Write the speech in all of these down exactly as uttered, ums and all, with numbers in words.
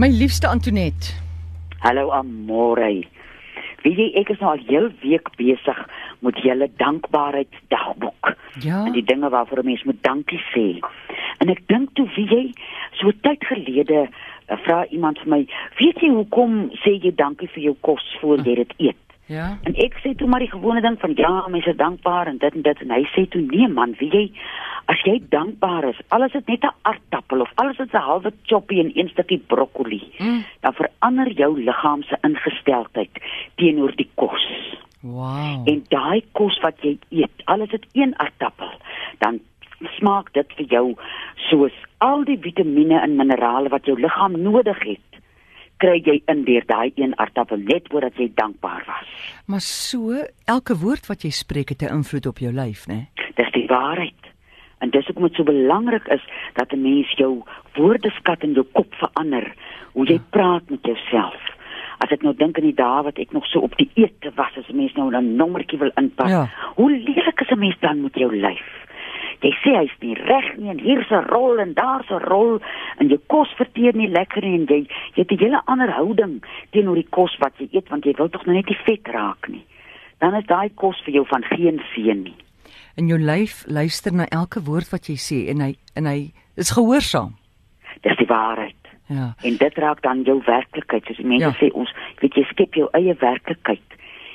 My liefste Antoinette. Hallo amore. Weet jy, ek is nou al heel week bezig met jylle dankbaarheidsdagboek. Ja. En die dinge waarvoor een mens moet dankie sê. En ek dink toe, weet jy, so tyd gelede, uh, vraag iemand vir my, weet jy, hoekom sê jy dankie vir jou kos voor jy dit eet? Ja. En ek sê toe maar die gewone ding van, ja, mense is dankbaar en dit en dit. En hy sê toe, nee man, weet jy, as jy dankbaar is, alles is net een aardappel of alles is een halve choppie en een stukkie broccoli, mm. dan verander jou lichaamse ingesteldheid teenoor die kos. Wow. En die kos wat jy eet, alles is een aardappel, dan smaak dit vir jou soos al die vitamine en minerale wat jou lichaam nodig het, kry jy in deur daai een aardappel net voordat jy dankbaar was. Maar so, elke woord wat jy spreek het 'n invloed op jou lyf, né? Dis die waarheid. En dis ook wat so belangrik is, dat 'n mens jou woordeskat in jou kop verander, hoe jy praat met jouself. As ek nou dink aan die dae wat ek nog so op die eet was, as 'n mens nou 'n nommertjie wil inpak, ja. Hoe lelik is 'n mens dan met jou lyf? Jy sê, hy is nie reg nie, en hier's 'n rol, en daar's 'n rol, en jy kos verteer nie lekker nie, en jy, jy het 'n hele ander houding teenoor die kos wat jy eet, want jy wil toch nou net nie vet raak nie. Dan is daai kos vir jou van geen seën nie. En jou lyf luister na elke woord wat jy sê, en hy, en hy is gehoorsaam. Dis die waarheid. Ja. En dit raak dan jou werklikheid, soos die mense ja. sê, ons, weet jy, skep jou eie werklikheid.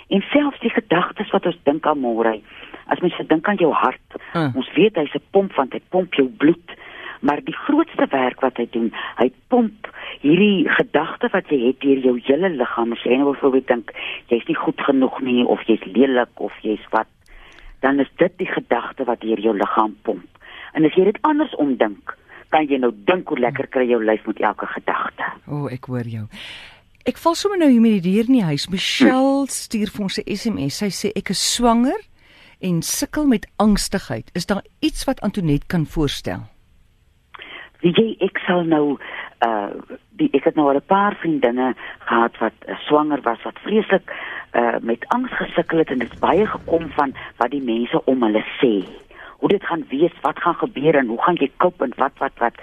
En selfs die gedagtes wat ons dink aan môre, as mens dink aan jou hart, uh. ons weet hy is 'n pomp, want hy pomp jou bloed, maar die grootste werk wat hy doen, hy pomp hierdie gedagte wat jy het deur jou hele liggaam. As jy nou byvoorbeeld dink, jy's nie goed genoeg nie, of jy's lelik, of jy's wat, dan is dit die gedagte wat deur jou liggaam pomp. En as jy dit anders omdink, kan jy nou dink hoe lekker kry jou lyf met elke gedagte. O, oh, ek hoor jou. Ek val sommer nou hier met die deur in die huis. Michelle stuur vir ons 'n S M S. Sy sê, ek is swanger en sukkel met angstigheid. Is daar iets wat Antoinette kan voorstel? Weet jy, ek sal nou, uh, die, ek het nou al 'n paar vriendinne gehad wat uh, swanger was, wat vreeslik uh, met angs gesukkel het, en dit is baie gekom van wat die mense om hulle sê. Hoe dit gaan wees, wat gaan gebeur, en hoe gaan jy koop, en wat, wat, wat.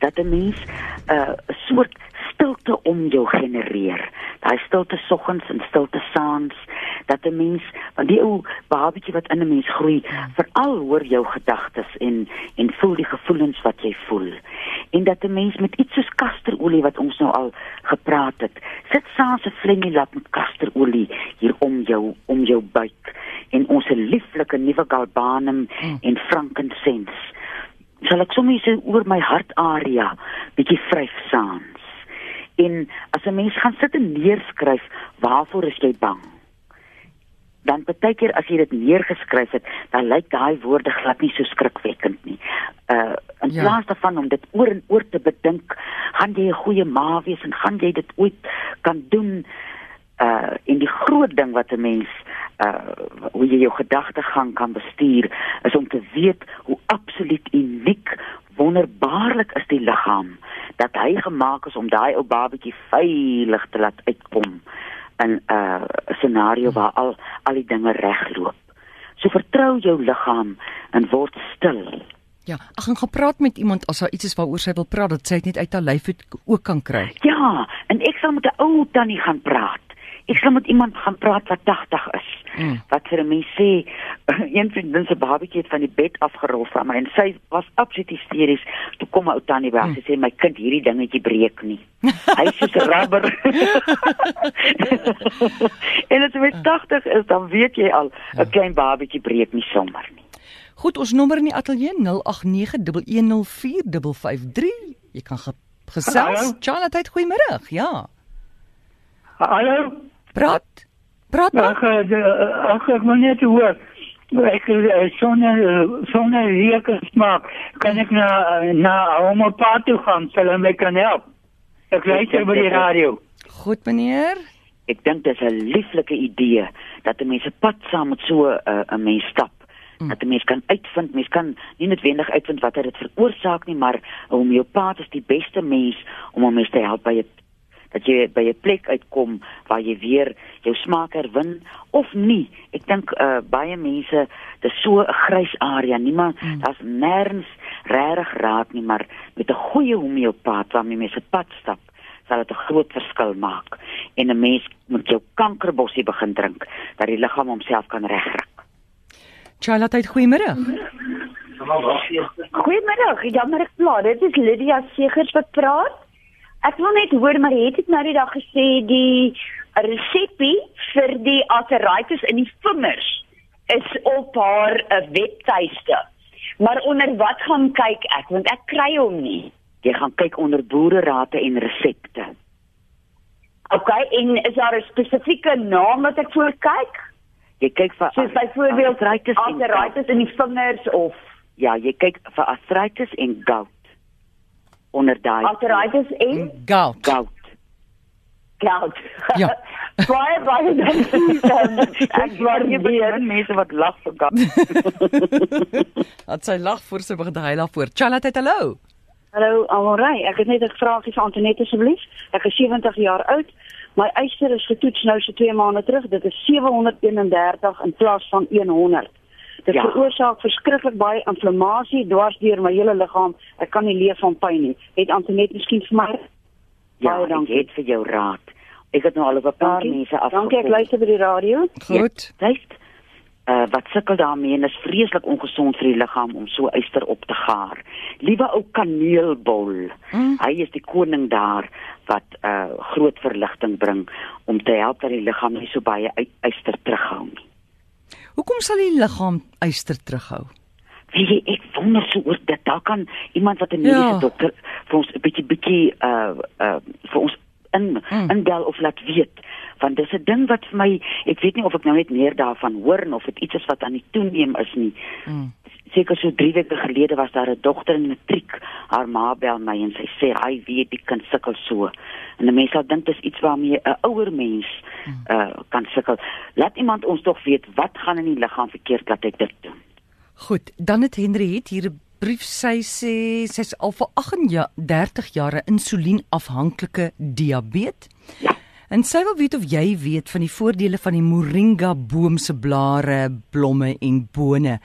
Dat 'n mens 'n uh, soort stilte om jou genereer. Daai stilte soggens en stilte saans, dat 'n mens, want die ou babietjie wat in 'n mens groei, veral hoor jou gedagtes en en voel die gevoelens wat jy voel. En dat 'n mens met iets soos kasterolie wat ons nou al gepraat het, sit saans 'n vlengelap met kasterolie hier om jou om jou buik en ons lieflike nuwe galbanum en frankincense. Sal ek sommer so oor my hartarea bietjie vryf saans. En as 'n mens gaan sit en neerskryf, waarvoor is jy bang? Dan partykeer as jy dit neergeskryf het, dan lyk daai woorde glad nie so skrikwekkend nie. Uh, in ja. plaas daarvan om dit oor en oor te bedink, gaan jy 'n goeie ma wees en gaan jy dit ooit kan doen. Uh, en die groot ding wat 'n mens, uh, hoe jy jou gedagtegang kan bestuur, is om te weet hoe absoluut uniek, wonderbaarlik is die liggaam, dat hy gemaak is om daai ou babatjie veilig te laat uitkom in 'n uh, scenario waar al, al die dinge regloop. So vertrou jou liggaam en word stil. Ja, ek gaan gepraat met iemand as daar iets is waaroor sy wil praat, dat sy dit net uit haar lyf ook kan kry. Ja, en ek sal met 'n ou tannie gaan praat. Ek sal met iemand gaan praat wat tagtig is, mm. wat vir 'n mens sê, een vriendin se babatjie het van die bed afgerol van my, en sy was absoluut hysteries. Toe kom 'n ou tannie by, sy sê, my kind, hierdie dingetjie breek nie. Hy is soos rubber. En as jy tagtig is, dan weet jy al, 'n ja. klein babatjie breek nie sommer nie. Goed, ons nommer in die ateljee, nul agt nege een een nul vier vyf vyf drie. Jy kan ge- gesels. Charlotte, goeiemiddag, ja. Hallo? Praat? Praat maar? Ach, ek wil net hoor. Ek sonder lekker smaak. Kan ek na, na homeopaat toe gaan, sal hy my kan help? Ek luister by die radio. Goed, meneer. Ek dink dit is 'n lieflike idee, dat 'n mens 'n pad saam met so 'n uh, mens stap. Dat 'n mens kan uitvind, mens kan nie noodwendig uitvind wat hy dit veroorsaak nie, maar 'n homeopaat is die beste mens om 'n mens te help by 'n dat jy by 'n plek uitkom waar jy weer jou smaak herwin of nie. Ek dink uh, baie mense, dit is so 'n grys area, niemand, mm. daar's nêrens regtig raad nie, maar met 'n goeie homeopaat waarmee mense pad stap, sal dit 'n groot verskil maak. En 'n mens moet jou kankerbossie begin drink, dat die liggaam homself kan regkry. Charlotte, goeiemôre. Goeiemiddag, jammer ek pla, dit is Lydia Segers wat praat. Ek wil net hoor, maar het het nou die dag gesê die resepie vir die arteritis in die vingers is op haar webtuiste. Maar onder wat gaan kyk ek, want ek kry hom nie. Jy gaan kyk onder boererate en resepte. Ok, en is daar 'n spesifieke naam wat ek voor kyk? Jy kyk vir soos byvoorbeeld arteritis, arteritis in die vingers of ja, jy kyk vir arteritis en gout. Onder daai arteritis en gout. Gout. Gout. Ja. Baie, baie dankie. Ek waardeer mense wat lag vir gout. Wat sy lag voor sy begin hy lag voor. Charlotte, hallo. Hallo, alraai. Ek het net 'n vraagie vir Antoinette asseblief. Ek is sewentig jaar oud. My eister is getoets nou so twee maande terug. Dit is sewe drie een in plaas van honderd. Dit ja. veroorsaak verskriklik baie inflammasie dwars deur my hele liggaam. Ek kan nie leef van pyn nie. Het Antoinette miskien vir my? Ja, baie dankie. Ek het vir jou raad. Ek het nou al 'n paar dankie. mense afgekom. Dankie, ek luister by die radio. Goed. Ja, luister, uh, wat sukkel daarmee en is vreeslik ongesond vir die liggaam om so eister op te gaar. Liewe ou kaneelbol. Mm. Hy is die koning daar wat uh, groot verligting bring om te help dat die liggaam nie so baie eister terughou nie. Hoekom sal die liggaam eister terughou? Weet jy, ek wonder so oor dit. Daar kan iemand wat 'n mediese ja. dokter vir ons 'n bietjie bietjie uh, uh, vir ons in, mm. inbel of laat weet. Want dis 'n ding wat vir my, ek weet nie of ek nou net meer daarvan hoor of dit iets is wat aan die toeneem is nie. Mm. Seker so drie weke gelede was daar 'n dogter in matriek. Haar ma bel my en sy sê, "Ai, weet die kind sukkel so." En 'n mens sal dink dis iets waarmee 'n ouer mens uh, kan sukkel. Laat iemand ons tog weet wat gaan in die liggaam verkeerd laat hy dit doen. Goed, dan het Henriet hier 'n brief. Sy sê sy is al vir agt en dertig jare insulienafhanklike diabetes. Ja. En sy wil weet of jy weet van die voordele van die moringa boom se blare, blomme en bone.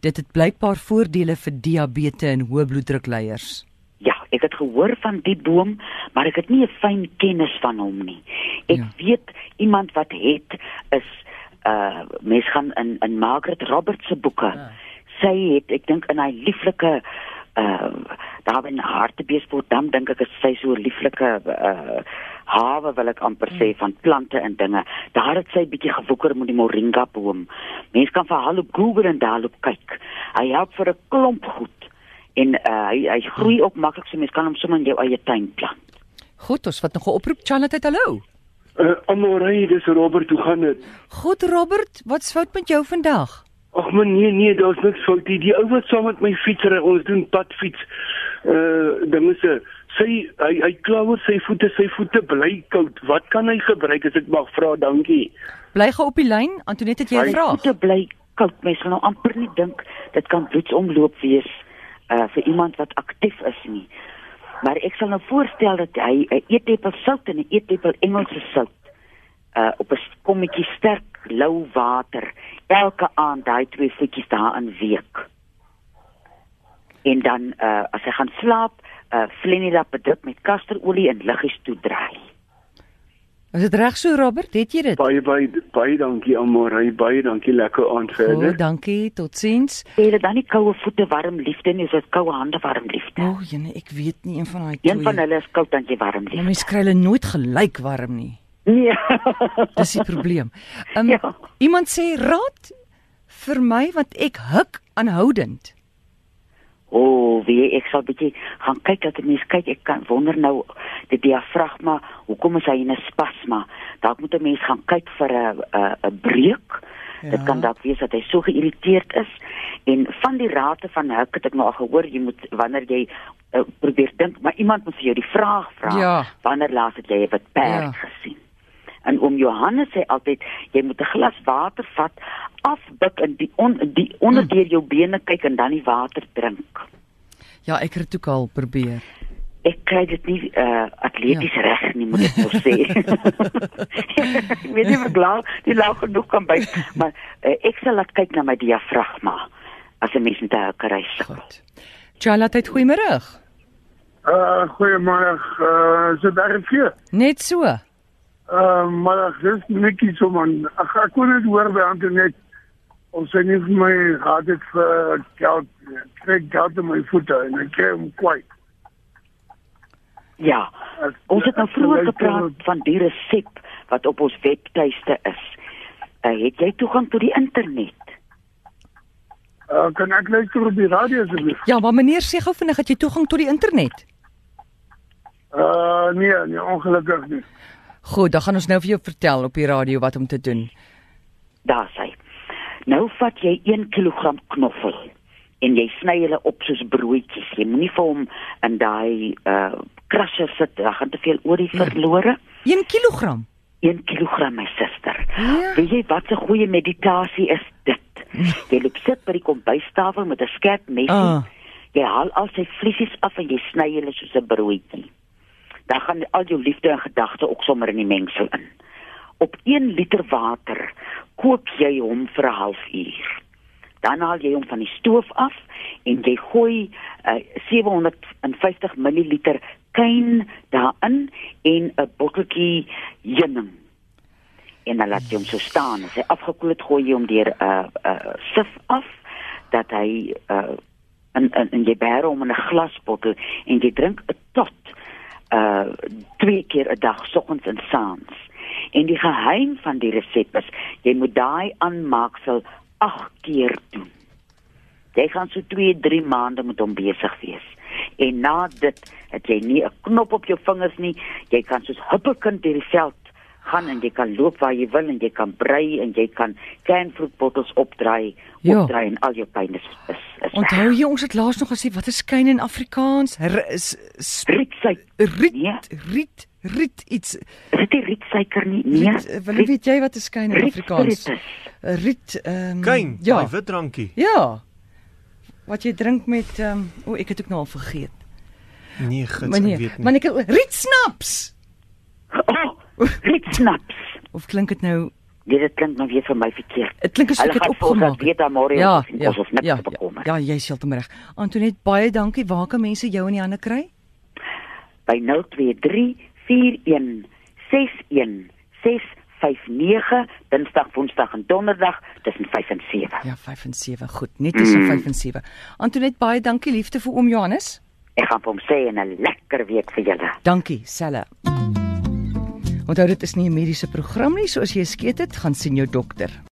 Dit het blykbaar voordele vir diabetes en hoë bloeddrukleiers. Ja, ek het gehoor van die boom, maar ek het nie 'n fyn kennis van hom nie. Ek ja. weet iemand wat het is uh mens gaan in in Margaret Roberts se boeke. Ja. Sy het, ek dink in haar lieflike uh daar in Hartbeespoort, dan dink ek is sy so 'n lieflike uh hawe wil ek amper sê van plante en dinge. Daar het sy bietjie gewoeker met die moringa boom. Mense kan vir hom op Google en daar op kyk. Hy help vir 'n klomp goed en uh, hy hy groei ook maklik, so mense kan hom sommer in jou eie tuin plant. Goed, ons wat nog 'n oproep. Charlotte, hallo. Uh, Amorey, dis Robert, hoe gaan dit? Goed Robert, wat's fout met jou vandag? Ag man, nee nee, daar's niks fout nie. Die ou wat saam met my fietsry, ons doen padfiets. Uh dan moet se Sy, hy, hy kla oor sy voete, sy voete bly koud. Wat kan hy gebruik, as ek mag vra, dankie. Bly gou op die lyn, Antoinette, het jy 'n vraag? Sy voete bly koud, mens gaan nou amper nie dink, dit kan bloedsomloop wees uh, vir iemand wat aktief is nie. Maar ek sal nou voorstel dat hy 'n eetlepel sout en 'n eetlepel Engelse sout uh, op 'n kommetjie sterk lou water, elke aand daai twee voetjies daarin week. En dan, uh, as hy gaan slaap, Uh, flenila bedruk met kasterolie en liggies toedraai. Is dit reg so, Robert? Het jy dit? Baie, baie, baie dankie, Amorey. Baie dankie, lekker aand verder. Goed, dankie, tot ziens. Heer dit dan nie koude voete warm liefde nie, is dit koude hande warm liefde? O, jene, ek weet nie, een van hulle Een van hulle is koud, dan jy warm liefde. Maar mens kry hulle nooit gelyk warm nie. Nee. Dis die probleem. Um, ja. Iemand sê, raad vir my, want ek hik aanhoudend. Oh, weet, ek sal bietjie gaan kyk dat die mens kyk, ek kan wonder nou die diafragma, hoekom is hy in 'n spasma? Daar moet 'n mens gaan kyk vir 'n breuk. Ja. Dit kan dalk wees dat hy so geïrriteerd is. En van die rate van hik het ek nou al gehoor, jy moet wanneer jy uh, probeer dink, maar iemand moet vir jou die vraag vra, ja. wanneer laas het jy 'n wit perd ja. gesien? En oom Johannes sê altyd, jy moet 'n glas water vat, afbuk en die, on, die onder deur jou bene kyk en dan die water drink. Ja, ek het ook al probeer. Ek kry dit nie uh, atleties ja. reg nie, moet ek nog sê. Ek weet nie of ek laag, die laag genoeg kan byt, maar uh, ek sal laat kyk na my diafragma, as 'n mens met 'n hukkery sukkel. Charlotte, goeiemiddag. Uh, goeiemiddag, uh, Zuid-Afrika. Net so. Uh, maar dis netjie so man. Ek, ek kon het hoor by Antoinette. Ons sê nie vir my gehad het vir geld, kreeg geld in my voete en ek kreeg hom kwijt. Ja, as, ons het nou vroeger gepraat van die resep wat op ons webtuiste is. Uh, het jy toegang tot die internet? Uh, kan ek luister op die radio asseblief? Ja, maar meneer, sê gou vinnig, het jy toegang tot die internet? Uh, nee, nee, ongelukkig nie. Goed, dan gaan ons nou vir jou vertel op die radio wat om te doen. Daar sê. Nou vat jy een kilogram knoffel en jy sny hulle op soos broodjies. Jy moet nie vir hom in daai uh, krasje sit, daar gaan te veel olie verlore. een kilogram? een kilogram, my sister. Ja. Weet jy wat 'n goeie meditasie is dit? Jy loop sit by die kombuistafel met 'n skerp mesie. Oh. Jy haal al sy vliesies af en jy sny hulle soos 'n broodjie. Dan gaan al jou liefde en gedagte ook sommer in die mengsel in. Op een liter water kook jy hom vir een half uur. Dan haal jy hom van die stoof af en jy gooi uh, sewe honderd vyftig milliliter kyn daarin en een botteltjie heuning. En dan laat jy hom so staan. As hy afgekoel het, gooi jy hom deur 'n uh, uh, sif af, dat hy uh, en, en, en jy beheer hom in 'n glasbottel en jy drink het tot Uh, twee keer 'n dag, 's oggends en 's aans. En die geheim van die resep is, jy moet daai aanmaaksel agt keer doen. Jy gaan so twee, drie maande met hom besig wees. En na dit, het jy nie 'n knop op jou vingers nie, jy kan soos huppekind deur die veld gaan en jy kan loop waar jy wil en jy kan brei en jy kan kernvruitbottels opdraai, opdraai en al jou pyn is, is, is weg. Onthou jy, ons het laatst nog gesê, wat is kyn in Afrikaans? R- is, is, rietsuiker. Riet, nee. riet, riet iets. Is dit die rietsuiker nie? Nee. Riet, uh, riet, weet jy wat is kyn in Afrikaans? Riet, um, kyn, ja. By witdrankie. Ja, wat jy drink met, um, o, oh, ek het ook nou al vergeet. Nee, gids, ek weet nie. Maar ek het, rietsnaps! Oh! Rietsnaps. Of klink het nou... Nee, dit klink nou weer vir my verkeerd. Het klink as ek het opgemaak. Hulle gaan volgens ja, of, ja, of niks ja, te bekomen. Ja, ja, jy sê altyd reg. Antoinette, baie dankie. Waar kan mense jou in die hande kry? By nul twee drie vier een ses een ses vyf nege, dinsdag, woensdag en donderdag, tussen vyf en sewe. Ja, vyf en sewe, goed. Net tussen mm. vyf en sewe. Antoinette, baie dankie, liefde vir oom Johannes. Ek gaan vir hom sê en 'n lekker week vir julle. Dankie, Selle. Onthou, dit is nie 'n mediese program nie, so as jy skeet het, gaan sien jou dokter.